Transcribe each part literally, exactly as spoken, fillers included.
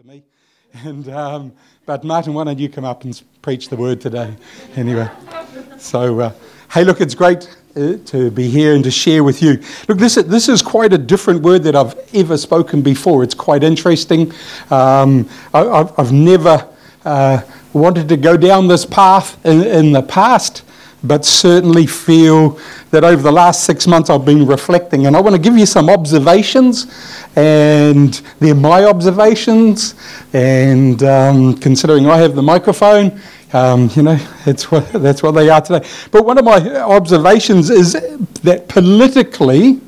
to me. And um, but Martin, why don't you come up and preach the word today? Anyway, so uh, hey, look, it's great uh, to be here and to share with you. Look, this is, this is quite a different word that I've ever spoken before. It's quite interesting. Um, I, I've, I've never uh, wanted to go down this path in, in the past, but certainly feel that over the last six months I've been reflecting, and I want to give you some observations, and they're my observations, and um, considering I have the microphone, um, you know, it's what, that's what they are today. But one of my observations is that politically,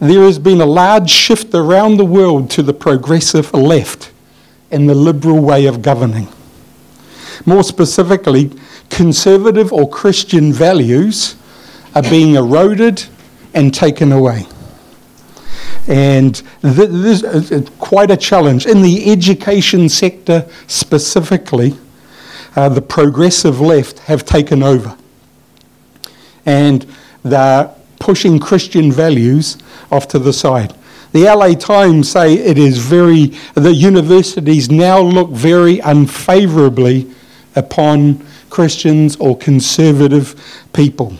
there has been a large shift around the world to the progressive left and the liberal way of governing. More specifically, conservative or Christian values are being eroded and taken away. And th- this is quite a challenge. In the education sector specifically, uh, the progressive left have taken over. And they're pushing Christian values off to the side. The L A Times say it is very, the universities now look very unfavourably upon Christians or conservative people.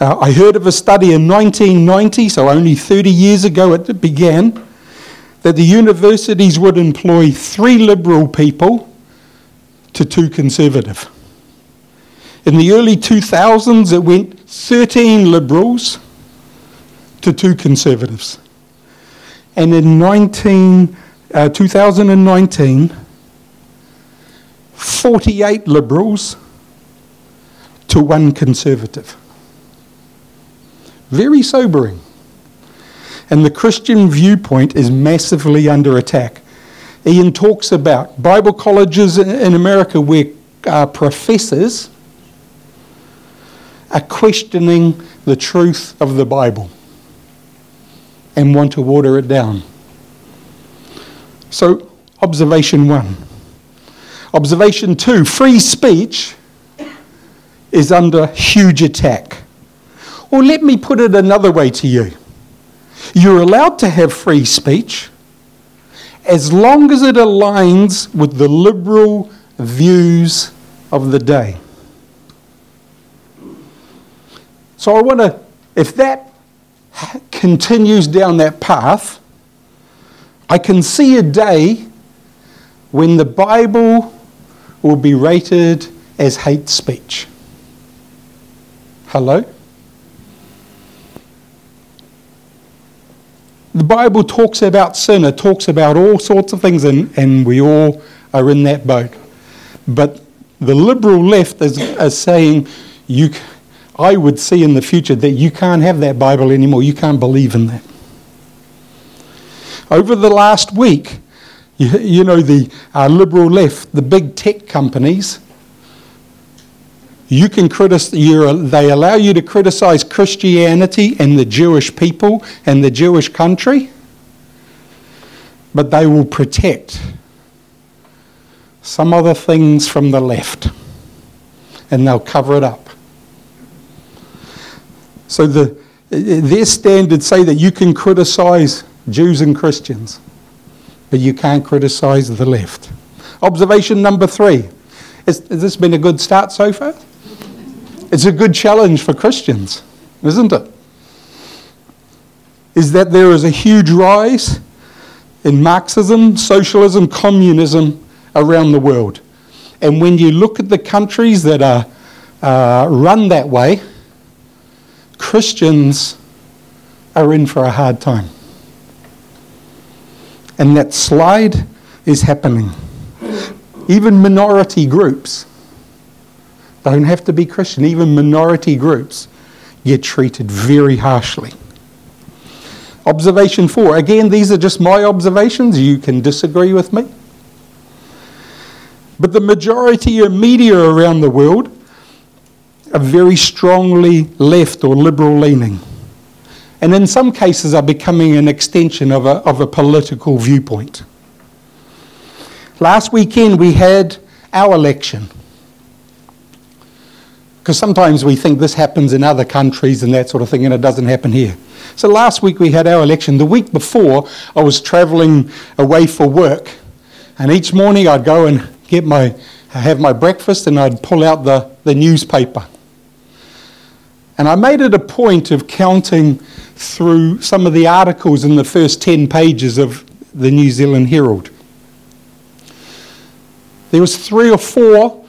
Uh, I heard of a study in nineteen ninety, so only thirty years ago it began, that the universities would employ three liberal people to two conservative. In the early two thousands, it went thirteen liberals to two conservatives. And in nineteen, uh, two thousand nineteen, forty-eight liberals to one conservative. Very sobering. And the Christian viewpoint is massively under attack. Ian talks about Bible colleges in America where uh, professors are questioning the truth of the Bible and want to water it down. So, observation one. Observation two, free speech is under huge attack. Or let me put it another way to you. You're allowed to have free speech as long as it aligns with the liberal views of the day. So I want to, if that continues down that path, I can see a day when the Bible will be rated as hate speech. Hello? The Bible talks about sin, it talks about all sorts of things, and, and we all are in that boat. But the liberal left is, is saying, you, I would see in the future that you can't have that Bible anymore, you can't believe in that. Over the last week, You, you know, the uh, liberal left, the big tech companies, you can critic- you're, they allow you to criticise Christianity and the Jewish people and the Jewish country, but they will protect some other things from the left, and they'll cover it up. So the, their standards say that you can criticise Jews and Christians, but you can't criticise the left. Observation number three. Is, has this been a good start so far? It's a good challenge for Christians, isn't it? Is that there is a huge rise in Marxism, socialism, communism around the world. And when you look at the countries that are uh, run that way, Christians are in for a hard time. And that slide is happening. Even minority groups don't have to be Christian. Even minority groups get treated very harshly. Observation four. Again, these are just my observations. You can disagree with me. But the majority of media around the world are very strongly left or liberal leaning, and in some cases are becoming an extension of a, of a political viewpoint. Last weekend we had our election. Because sometimes we think this happens in other countries and that sort of thing, and it doesn't happen here. So last week we had our election. The week before, I was travelling away for work, and each morning I'd go and get my, have my breakfast, and I'd pull out the, the newspaper. And I made it a point of counting through some of the articles in the first ten pages of the New Zealand Herald. There was three or four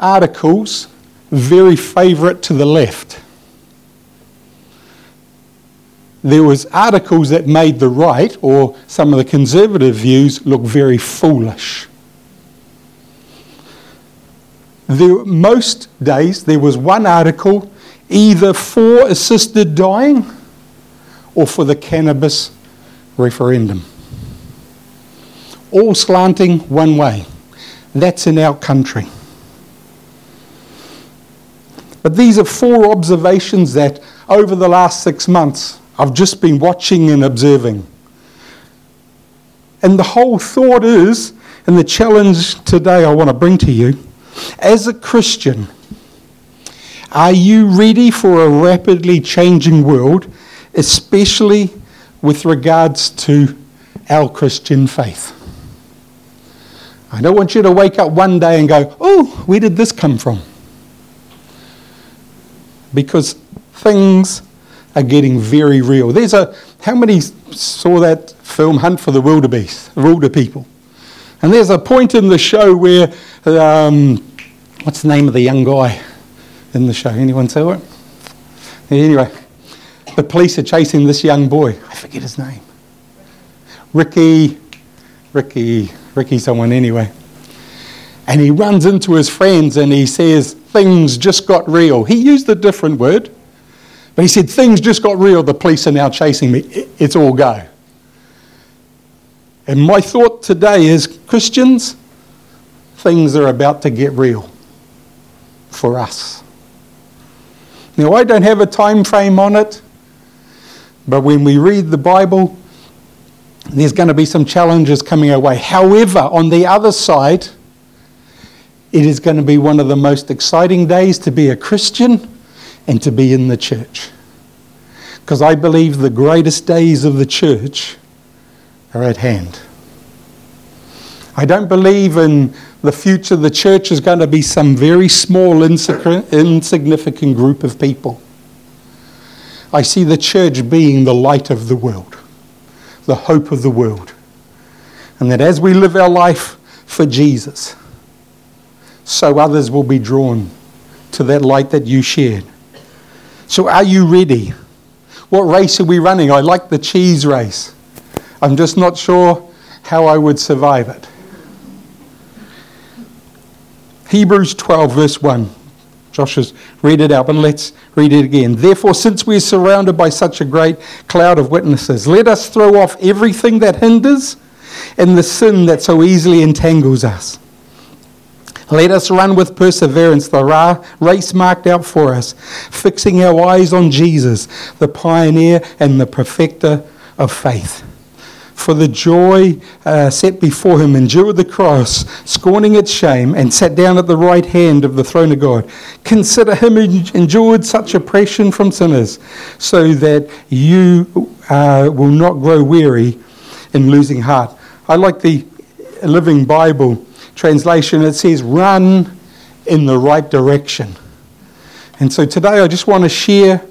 articles very favourite to the left. There was articles that made the right, or some of the conservative views, look very foolish. There, most days there was one article either for assisted dying or for the cannabis referendum. All slanting one way. That's in our country. But these are four observations that over the last six months I've just been watching and observing. And the whole thought is, and the challenge today I want to bring to you, as a Christian, are you ready for a rapidly changing world, especially with regards to our Christian faith? I don't want you to wake up one day and go, oh, where did this come from? Because things are getting very real. There's a, how many saw that film Hunt for the Wildebeest, Wilder People? And there's a point in the show where, um, what's the name of the young guy in the show? Anyone saw it? Anyway, the police are chasing this young boy. I forget his name. Ricky, Ricky, Ricky someone anyway. And he runs into his friends and he says, things just got real. He used a different word, but he said, things just got real. The police are now chasing me. It's all go. And my thought today is, Christians, things are about to get real for us. Now, I don't have a time frame on it, but when we read the Bible, there's going to be some challenges coming our way. However, on the other side, it is going to be one of the most exciting days to be a Christian and to be in the church. Because I believe the greatest days of the church are at hand. I don't believe in the future the church is going to be some very small, insignificant group of people. I see the church being the light of the world, the hope of the world. And that as we live our life for Jesus, so others will be drawn to that light that you shared. So are you ready? What race are we running? I like the cheese race. I'm just not sure how I would survive it. Hebrews twelve verse one. Josh has read it out, but let's read it again. Therefore, since we are surrounded by such a great cloud of witnesses, let us throw off everything that hinders and the sin that so easily entangles us. Let us run with perseverance the race marked out for us, fixing our eyes on Jesus, the pioneer and the perfecter of faith. For the joy uh, set before him endured the cross, scorning its shame, and sat down at the right hand of the throne of God. Consider him who endured such oppression from sinners, so that you uh, will not grow weary in losing heart. I like the Living Bible translation. It says, run in the right direction. And so today I just want to share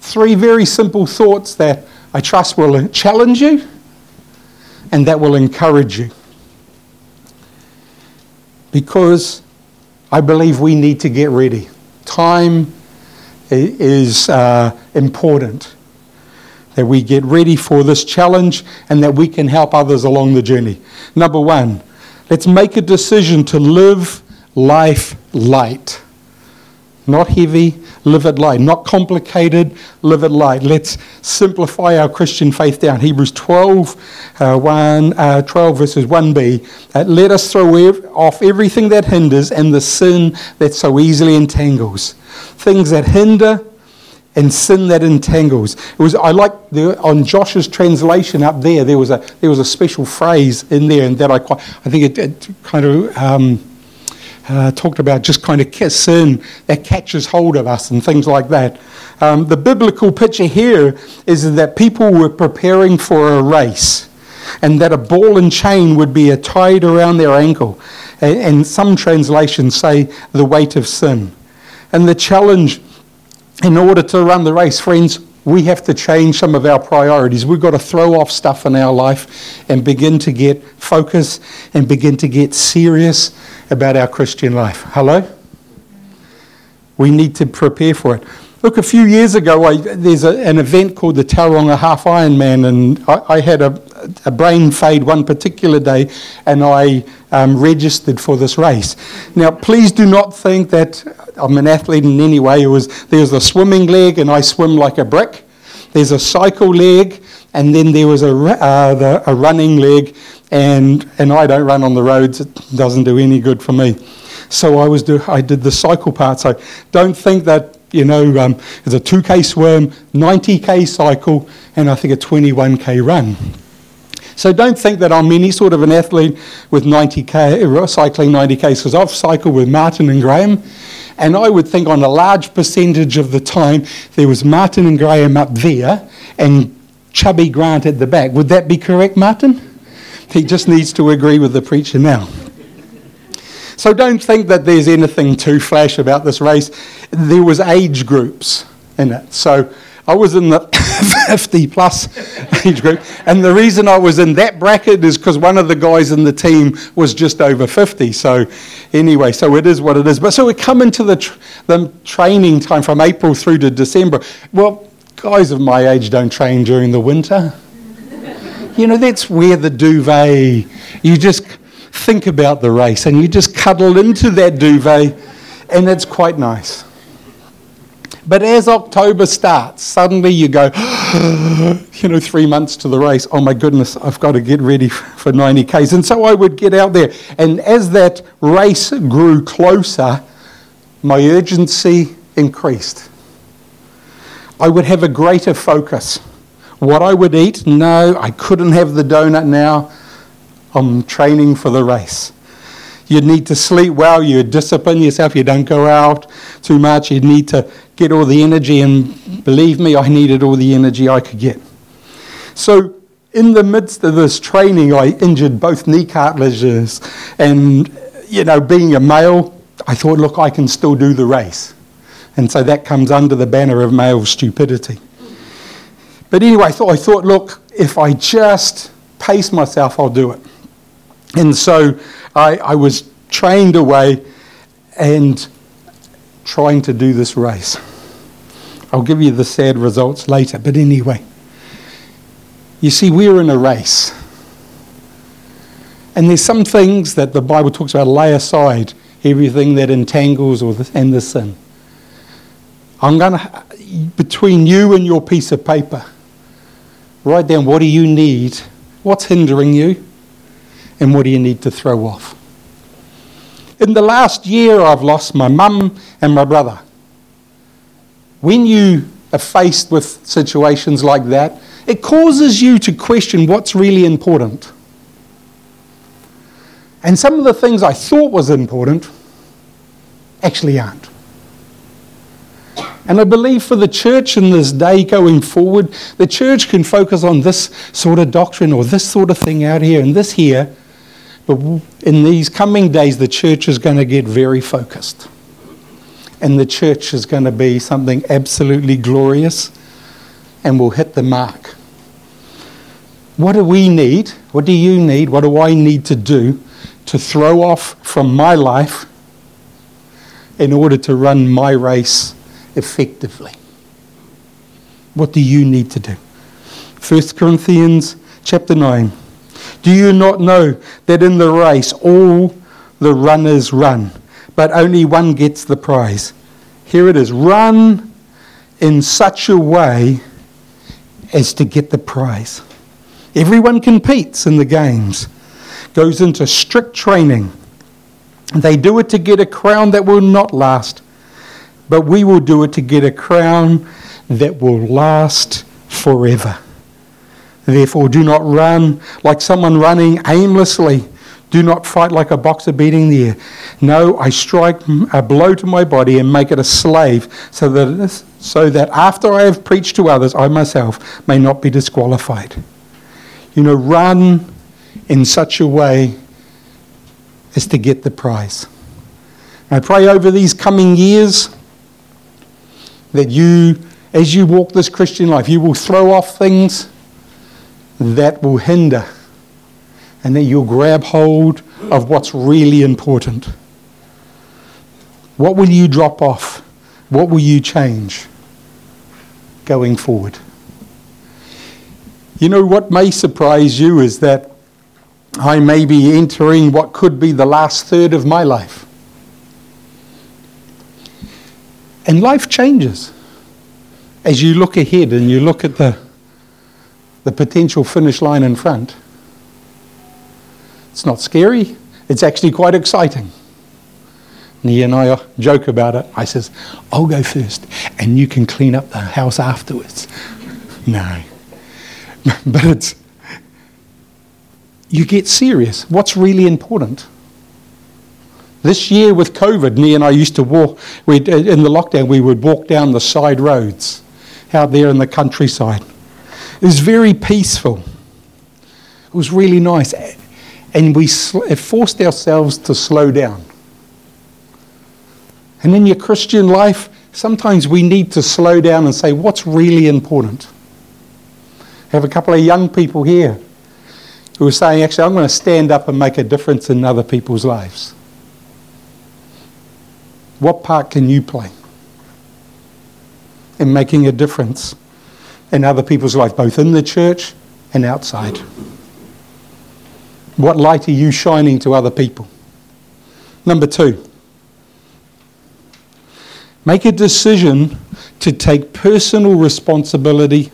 three very simple thoughts that I trust will challenge you, and that will encourage you. Because I believe we need to get ready. Time is uh, important. That we get ready for this challenge and that we can help others along the journey. Number one, let's make a decision to live life light. Not heavy, live it light. Not complicated, live it light. Let's simplify our Christian faith down. Hebrews twelve, uh, one, uh, twelve verses one b. Uh, Let us throw ev- off everything that hinders and the sin that so easily entangles. Things that hinder and sin that entangles. It was I like the, on Josh's translation up there. There was a there was a special phrase in there, and that I quite I think it, it kind of. Um, uh, talked about just kind of sin that catches hold of us and things like that. Um, the biblical picture here is that people were preparing for a race, and that a ball and chain would be tied around their ankle, and, and some translations say the weight of sin. And the challenge, in order to run the race, friends, we have to change some of our priorities. We've got to throw off stuff in our life and begin to get focused and begin to get serious about our Christian life. Hello? We need to prepare for it. Look, a few years ago, I, there's a, an event called the Tauranga Half Ironman, and I, I had a, a brain fade one particular day, and I um, registered for this race. Now, please do not think that I'm an athlete in any way. It was, there's a swimming leg, and I swim like a brick. There's a cycle leg, and then there was a, uh, the, a running leg, and and I don't run on the roads. It doesn't do any good for me. So I was do, I did the cycle part. So don't think that, you know, um, it's a two K swim, ninety K cycle, and I think a twenty-one K run. So don't think that I'm any sort of an athlete with ninety K, cycling ninety Ks, because I've cycled with Martin and Graham, and I would think on a large percentage of the time there was Martin and Graham up there and chubby Grant at the back. Would that be correct, Martin? He just needs to agree with the preacher now. So don't think that there's anything too flash about this race. There was age groups in it. So I was in the fifty plus age group. And the reason I was in that bracket is because one of the guys in the team was just over fifty. So anyway, so it is what it is. But so we come into the, tr- the training time from April through to December. Well, guys of my age don't train during the winter. You know, that's where the duvet, you just think about the race, and you just cuddle into that duvet, and it's quite nice. But as October starts, suddenly you go, you know, three months to the race, oh my goodness, I've got to get ready for ninety Ks. And so I would get out there, and as that race grew closer, my urgency increased. I would have a greater focus. What I would eat, no, I couldn't have the donut now. I'm training for the race. You need to sleep well, you discipline yourself, you don't go out too much, you need to get all the energy, and believe me, I needed all the energy I could get. So in the midst of this training, I injured both knee cartilages, and you know, being a male, I thought, look, I can still do the race. And so that comes under the banner of male stupidity. But anyway, so I thought, look, if I just pace myself, I'll do it. And so I, I was trained away and trying to do this race. I'll give you the sad results later, but anyway. You see, we're in a race. And there's some things that the Bible talks about, lay aside everything that entangles or the, and the sin. I'm going to, between you and your piece of paper, write down, what do you need? What's hindering you? And what do you need to throw off? In the last year, I've lost my mum and my brother. When you are faced with situations like that, it causes you to question what's really important. And some of the things I thought was important actually aren't. And I believe for the church in this day going forward, the church can focus on this sort of doctrine or this sort of thing out here and this here. But in these coming days, the church is going to get very focused. And the church is going to be something absolutely glorious, and will hit the mark. What do we need? What do you need? What do I need to do to throw off from my life in order to run my race effectively? What do you need to do? First Corinthians chapter nine. Do you not know that in the race all the runners run, but only one gets the prize? Here it is. Run in such a way as to get the prize. Everyone competes in the games, goes into strict training. They do it to get a crown that will not last, but we will do it to get a crown that will last forever. Therefore, do not run like someone running aimlessly. Do not fight like a boxer beating the air. No, I strike a blow to my body and make it a slave, so that so that after I have preached to others, I myself may not be disqualified. You know, run in such a way as to get the prize. I pray over these coming years that you, as you walk this Christian life, you will throw off things that will hinder, and that you'll grab hold of what's really important. What will you drop off? What will you change going forward? You know, what may surprise you is that I may be entering what could be the last third of my life. And life changes as you look ahead and you look at the, the potential finish line in front. It's not scary. It's actually quite exciting. And he and I joke about it. I says, I'll go first and you can clean up the house afterwards. No. But it's, you get serious. What's really important? This year with COVID, Nia and I used to walk, we'd, in the lockdown, we would walk down the side roads out there in the countryside. It was very peaceful. It was really nice. And we sl- forced ourselves to slow down. And in your Christian life, sometimes we need to slow down and say, what's really important? I have a couple of young people here who are saying, actually, I'm going to stand up and make a difference in other people's lives. What part can you play in making a difference in other people's life, both in the church and outside? What light are you shining to other people? Number two, make a decision to take personal responsibility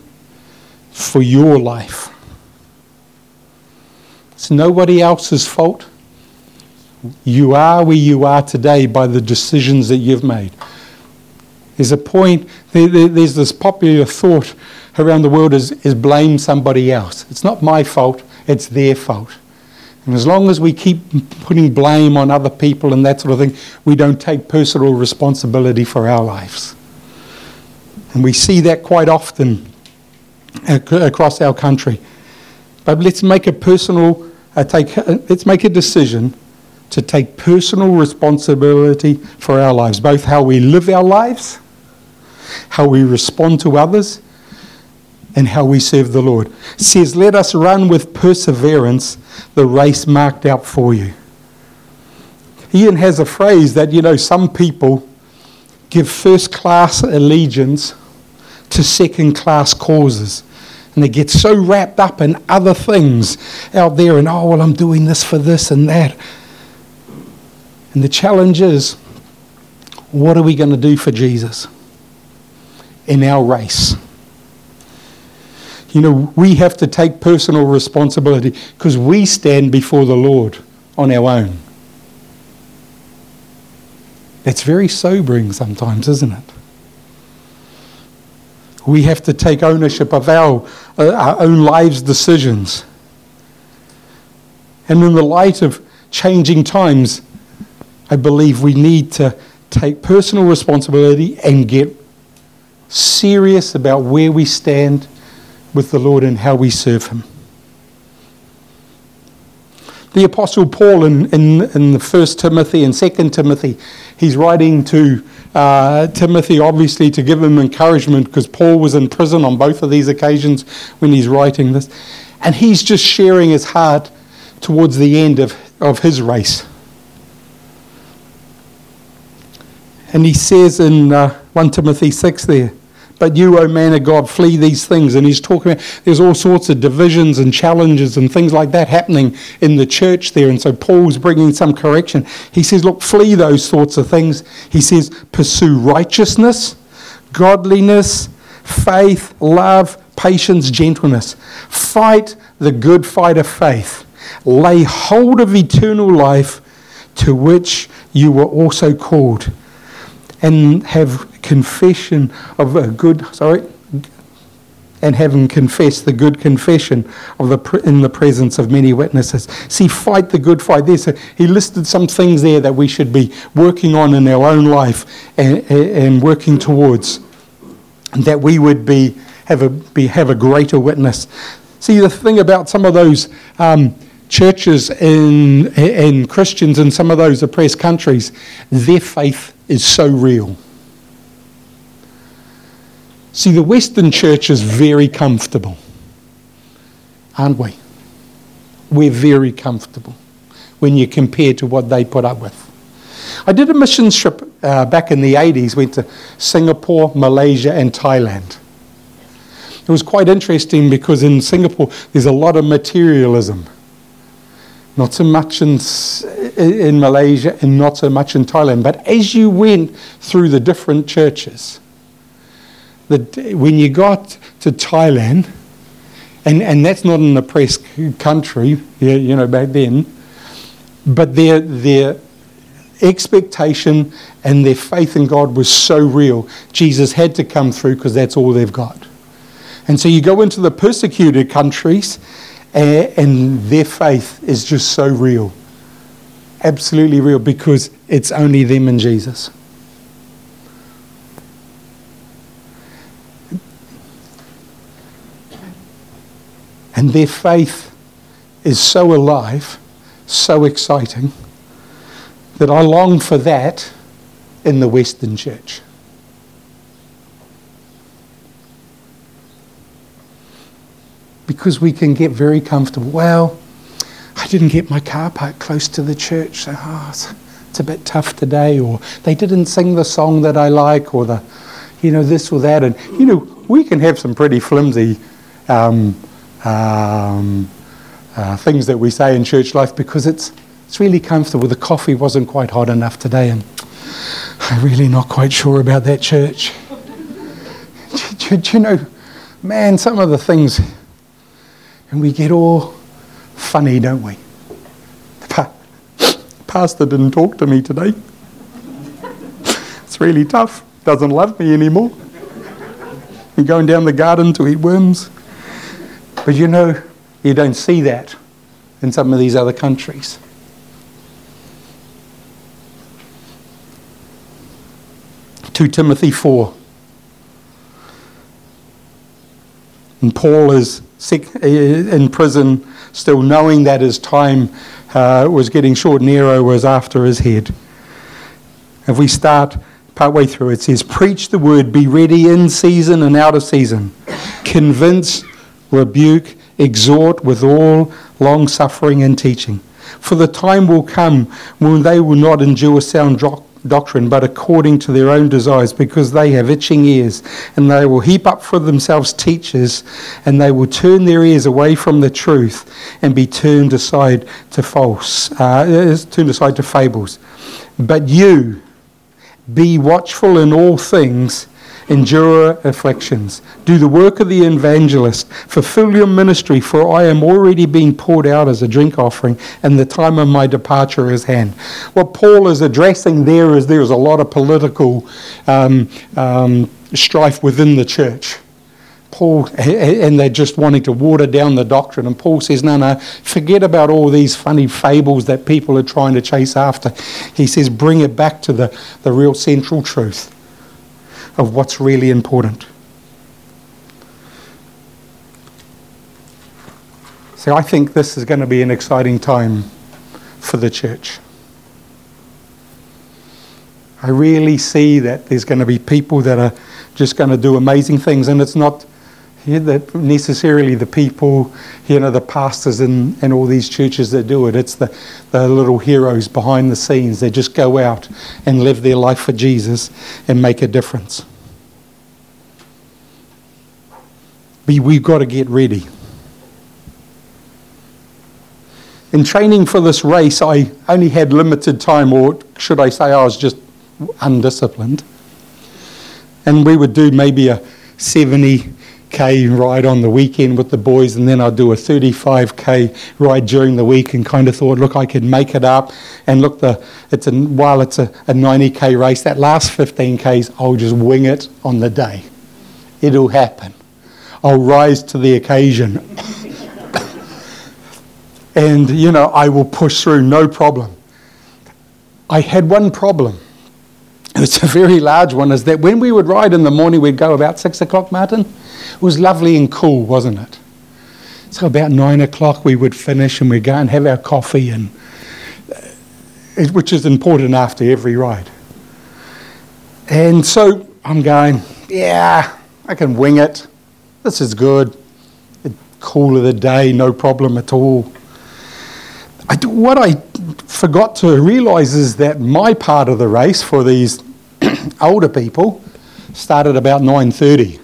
for your life. It's nobody else's fault. You are where you are today by the decisions that you've made. There's a point, there, there, there's this popular thought around the world is, is blame somebody else. It's not my fault, it's their fault. And as long as we keep putting blame on other people and that sort of thing, we don't take personal responsibility for our lives. And we see that quite often ac- across our country. But let's make a personal, uh, take, uh, let's make a decision to take personal responsibility for our lives, both how we live our lives, how we respond to others, and how we serve the Lord. It says, let us run with perseverance the race marked out for you. Ian has a phrase that, you know, some people give first-class allegiance to second-class causes. And they get so wrapped up in other things out there and, oh, well, I'm doing this for this and that. And the challenge is, what are we going to do for Jesus in our race? You know, we have to take personal responsibility because we stand before the Lord on our own. That's very sobering sometimes, isn't it? We have to take ownership of our, uh, our own lives' decisions. And in the light of changing times, I believe we need to take personal responsibility and get serious about where we stand with the Lord and how we serve him. The Apostle Paul in, in, in First Timothy and Second Timothy, he's writing to uh, Timothy, obviously to give him encouragement, because Paul was in prison on both of these occasions when he's writing this. And he's just sharing his heart towards the end of, of his race. And he says in uh, First Timothy six there, but you, O man of God, flee these things. And he's talking about there's all sorts of divisions and challenges and things like that happening in the church there. And so Paul's bringing some correction. He says, look, flee those sorts of things. He says, pursue righteousness, godliness, faith, love, patience, gentleness. Fight the good fight of faith. Lay hold of eternal life, to which you were also called, and have confession of a good, sorry, and having confessed the good confession of the pre- in the presence of many witnesses. See, fight the good fight. There, so he listed some things there that we should be working on in our own life and, and working towards, that we would be have a be have a greater witness. See, the thing about some of those um, churches and and Christians in some of those oppressed countries, their faith is so real. See, the Western church is very comfortable, aren't we? We're very comfortable when you compare to what they put up with. I did a mission trip uh, back in the eighties, went to Singapore, Malaysia and Thailand. It was quite interesting because in Singapore there's a lot of materialism. Not so much in, in Malaysia and not so much in Thailand. But as you went through the different churches, the, when you got to Thailand, and, and that's not an oppressed country, you know, back then, but their their expectation and their faith in God was so real. Jesus had to come through because that's all they've got. And so you go into the persecuted countries, and their faith is just so real. Absolutely real, because it's only them and Jesus. And their faith is so alive, so exciting, that I long for that in the Western church. Because we can get very comfortable. Well, I didn't get my car parked close to the church, so oh, it's a bit tough today. Or they didn't sing the song that I like, or the, you know, this or that. And you know, we can have some pretty flimsy um, um, uh, things that we say in church life because it's it's really comfortable. The coffee wasn't quite hot enough today, and I'm really not quite sure about that church. do, do, do you know, man, some of the things. And we get all funny, don't we? The pa- pastor didn't talk to me today. It's really tough. Doesn't love me anymore. I'm going down the garden to eat worms. But you know, you don't see that in some of these other countries. Second Timothy four. And Paul is in prison, still knowing that his time uh, was getting short. Nero was after his head. If we start partway through, it says, preach the word, be ready in season and out of season. Convince, rebuke, exhort with all long suffering and teaching. For the time will come when they will not endure sound doctrine. doctrine, but according to their own desires, because they have itching ears, and they will heap up for themselves teachers, and they will turn their ears away from the truth and be turned aside to false, uh, turned aside to fables. But you, be watchful in all things, endure afflictions, do the work of the evangelist, fulfill your ministry, for I am already being poured out as a drink offering, and the time of my departure is hand. What Paul is addressing there is there is a lot of political um, um, strife within the church. Paul, and they're just wanting to water down the doctrine. And Paul says, no, no, forget about all these funny fables that people are trying to chase after. He says, bring it back to the, the real central truth of what's really important. So I think this is going to be an exciting time for the church. I really see that there's going to be people that are just going to do amazing things, and it's not necessarily the people, you know, the pastors and, and all these churches that do it. It's the, the little heroes behind the scenes. They just go out and live their life for Jesus and make a difference. But we've got to get ready. In training for this race, I only had limited time, or should I say I was just undisciplined. And we would do maybe a seventy k ride on the weekend with the boys, and then I'd do a thirty-five k ride during the week, and kind of thought, look, I could make it up, and look, the it's a, while it's a, a ninety k race, that last fifteen k's I'll just wing it on the day, it'll happen. I'll rise to the occasion. And, you know, I will push through, no problem. I had one problem. It's a very large one, is that when we would ride in the morning, we'd go about six o'clock, Martin. It was lovely and cool, wasn't it? So about nine o'clock we would finish and we'd go and have our coffee, and uh, which is important after every ride. And so I'm going, yeah, I can wing it. This is good. The cool of the day, no problem at all. I do, what I forgot to realise is that my part of the race for these older people started about nine thirty.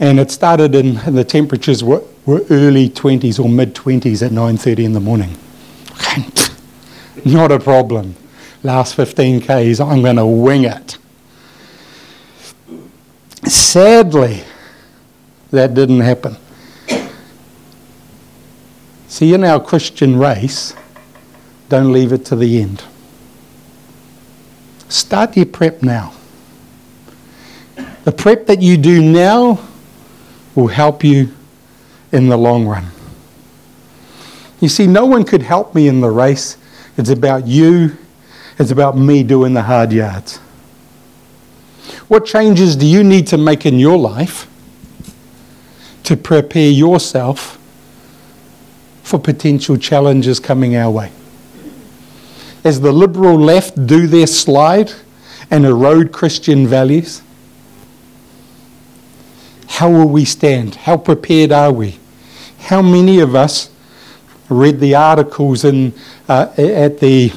And it started in, and the temperatures were, were early twenties or mid-twenties at nine thirty in the morning. Not a problem. Last fifteen kays, I'm going to wing it. Sadly, that didn't happen. See, in our Christian race, don't leave it to the end. Start your prep now. The prep that you do now will help you in the long run. You see, no one could help me in the race. It's about you. It's about me doing the hard yards. What changes do you need to make in your life to prepare yourself for potential challenges coming our way? As the liberal left do their slide and erode Christian values, how will we stand? How prepared are we? How many of us read the articles in, uh, at the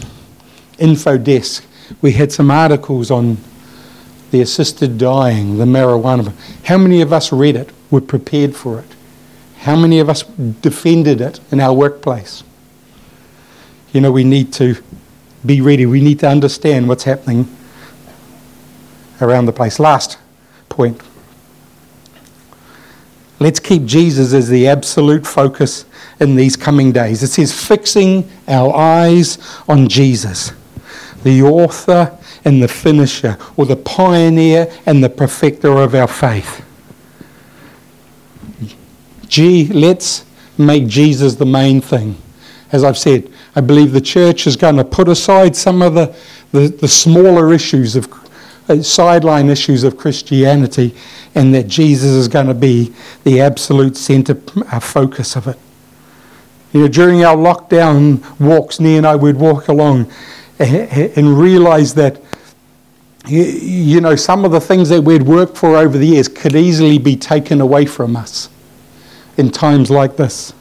info desk? We had some articles on the assisted dying, the marijuana. How many of us read it, were prepared for it? How many of us defended it in our workplace? You know, we need to be ready. We need to understand what's happening around the place. Last point. Let's keep Jesus as the absolute focus in these coming days. It says, fixing our eyes on Jesus, the author and the finisher, or the pioneer and the perfecter of our faith. Gee, let's make Jesus the main thing. As I've said, I believe the church is going to put aside some of the, the, the smaller issues of sideline issues of Christianity, and that Jesus is going to be the absolute centre uh, focus of it. You know, during our lockdown walks, Nia and I would walk along and, and realise that, you, you know, some of the things that we'd worked for over the years could easily be taken away from us in times like this.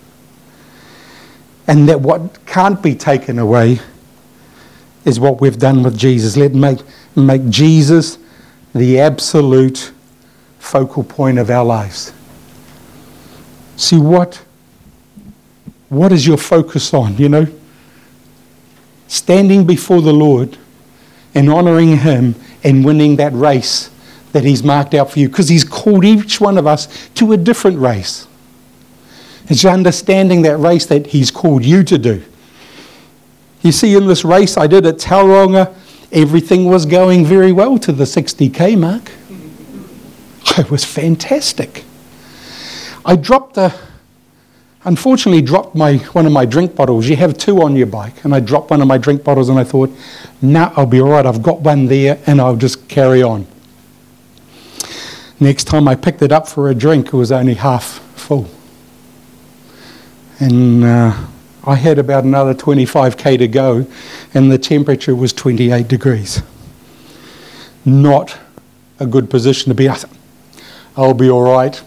And that what can't be taken away is what we've done with Jesus. Let make Make Jesus the absolute focal point of our lives. See, what, what is your focus on, you know? Standing before the Lord and honouring Him and winning that race that He's marked out for you, because He's called each one of us to a different race. It's understanding that race that He's called you to do. You see, in this race I did at Tauranga, everything was going very well to the sixty k mark. It was fantastic. I dropped a, unfortunately dropped my one of my drink bottles. You have two on your bike, and I dropped one of my drink bottles, and I thought, nah, I'll be all right. I've got one there, and I'll just carry on. Next time I picked it up for a drink, it was only half full. And Uh, I had about another twenty-five k to go, and the temperature was twenty-eight degrees. Not a good position to be. I'll be all right.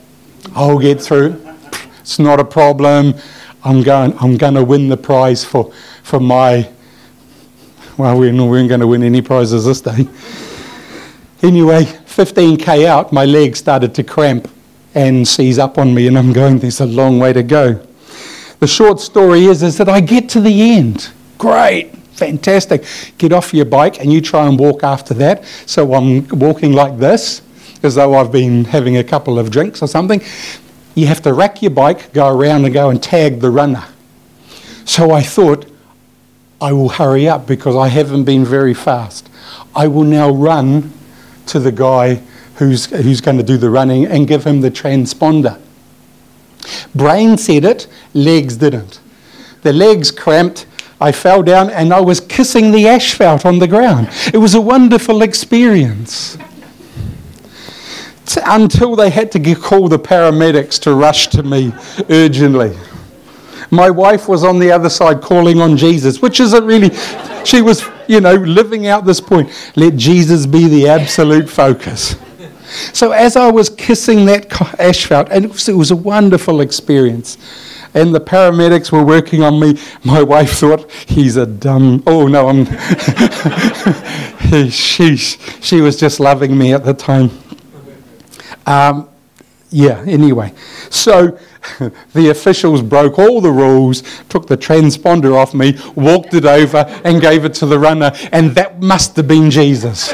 I'll get through. It's not a problem. I'm going. I'm going to win the prize for for my. Well, we weren't going to win any prizes this day. Anyway, fifteen k out, my leg started to cramp and seize up on me, and I'm going, there's a long way to go. The short story is, is that I get to the end. Great, fantastic. Get off your bike and you try and walk after that. So I'm walking like this, as though I've been having a couple of drinks or something. You have to rack your bike, go around and go and tag the runner. So I thought, I will hurry up because I haven't been very fast. I will now run to the guy who's, who's going to do the running, and give him the transponder. Brain said it, legs didn't. The legs cramped, I fell down, and I was kissing the asphalt on the ground. It was a wonderful experience. Until they had to call the paramedics to rush to me urgently. My wife was on the other side calling on Jesus, which isn't really, she was, you know, living out this point. Let Jesus be the absolute focus. So as I was kissing that asphalt, and it was, it was a wonderful experience, and the paramedics were working on me, my wife thought, he's a dumb, oh no, I'm, she, she was just loving me at the time. Um, yeah, anyway. So the officials broke all the rules, took the transponder off me, walked it over and gave it to the runner, and that must have been Jesus.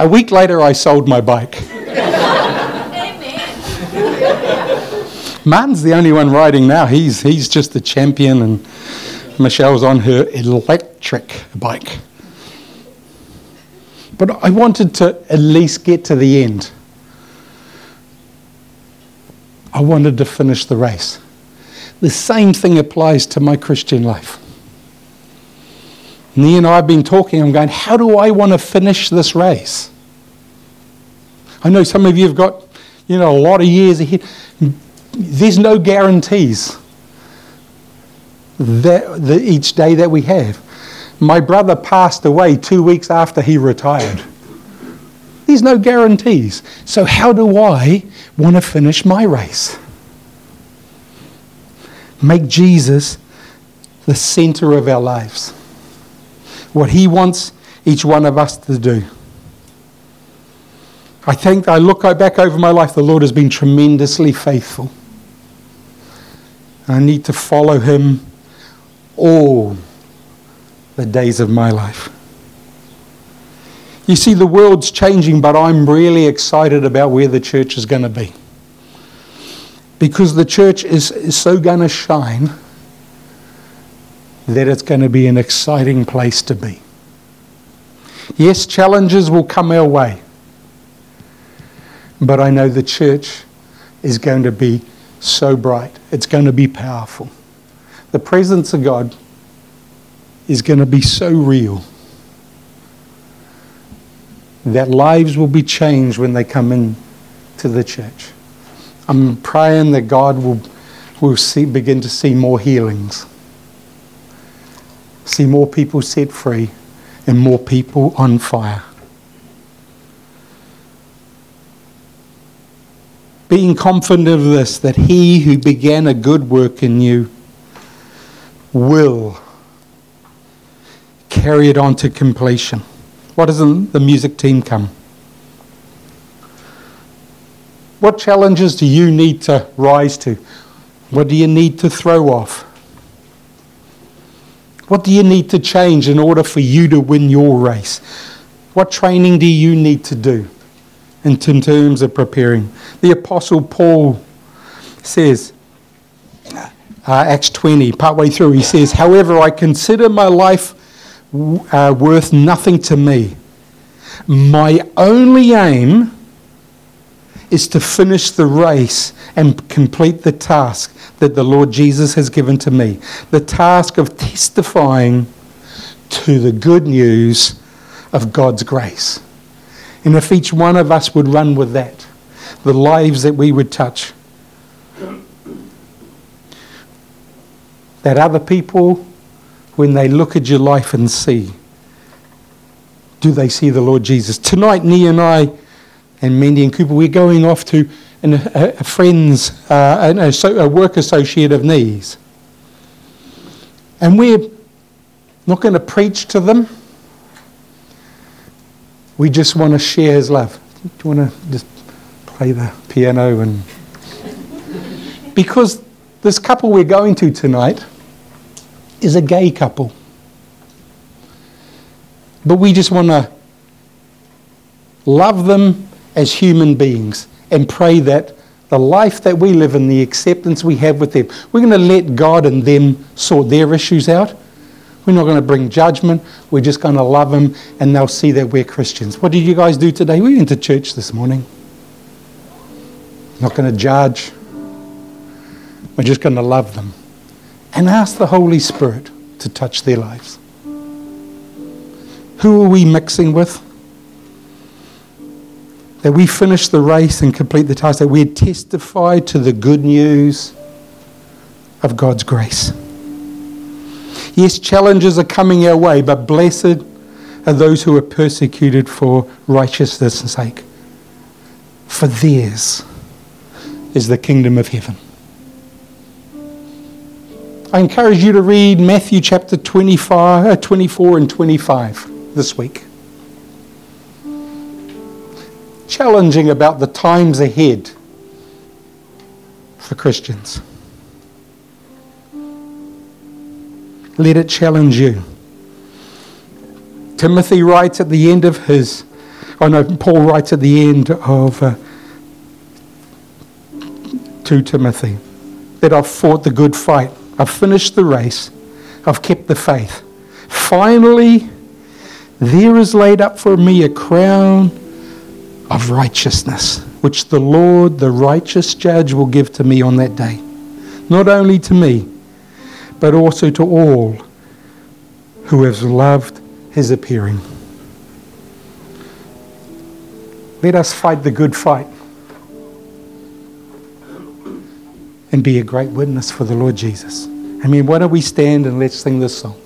A week later, I sold my bike. Amen. Martin's the only one riding now. He's, he's just the champion, and Michelle's on her electric bike. But I wanted to at least get to the end. I wanted to finish the race. The same thing applies to my Christian life. Nia and I have been talking, I'm going, how do I want to finish this race? I know some of you have got, you know, a lot of years ahead. There's no guarantees that, that each day that we have. My brother passed away two weeks after he retired. There's no guarantees. So how do I want to finish my race? Make Jesus the center of our lives. What he wants each one of us to do. I think I look back over my life, the Lord has been tremendously faithful. I need to follow him all the days of my life. You see, the world's changing, but I'm really excited about where the church is going to be. Because the church is, is so going to shine that it's going to be an exciting place to be. Yes, challenges will come our way, but I know the church is going to be so bright. It's going to be powerful. The presence of God is going to be so real that lives will be changed when they come in to the church. I'm praying that God will, will see, begin to see more healings, see more people set free, and more people on fire. Being confident of this, that he who began a good work in you will carry it on to completion. Why doesn't the music team come? What challenges do you need to rise to? What do you need to throw off? What do you need to change in order for you to win your race? What training do you need to do in terms of preparing? The Apostle Paul says, uh, Acts twenty, partway through, he says, however, I consider my life Uh, worth nothing to me. My only aim is to finish the race and complete the task that the Lord Jesus has given to me, the task of testifying to the good news of God's grace. And if each one of us would run with that, the lives that we would touch, that other people, when they look at your life and see, do they see the Lord Jesus? Tonight, Nia and I and Mandy and Cooper, we're going off to an, a, a friend's, uh, an, a, a work associate of Nia's. And we're not going to preach to them. We just want to share his love. Do you want to just play the piano? And because this couple we're going to tonight is a gay couple. But we just want to love them as human beings and pray that the life that we live in, the acceptance we have with them, we're going to let God and them sort their issues out. We're not going to bring judgment. We're just going to love them, and they'll see that we're Christians. What did you guys do today? We went to church this morning. Not going to judge. We're just going to love them and ask the Holy Spirit to touch their lives. Who are we mixing with? That we finish the race and complete the task, that we testify to the good news of God's grace. Yes, challenges are coming our way, but blessed are those who are persecuted for righteousness' sake. For theirs is the kingdom of heaven. I encourage you to read Matthew chapter twenty-five, twenty-four and twenty-five this week. Challenging about the times ahead for Christians. Let it challenge you. Timothy writes at the end of his, oh no, Paul writes at the end of uh, to Timothy, that I've fought the good fight, I've finished the race, I've kept the faith. Finally, there is laid up for me a crown of righteousness, which the Lord, the righteous judge, will give to me on that day. Not only to me, but also to all who have loved his appearing. Let us fight the good fight and be a great witness for the Lord Jesus. I mean, why don't we stand and let's sing this song?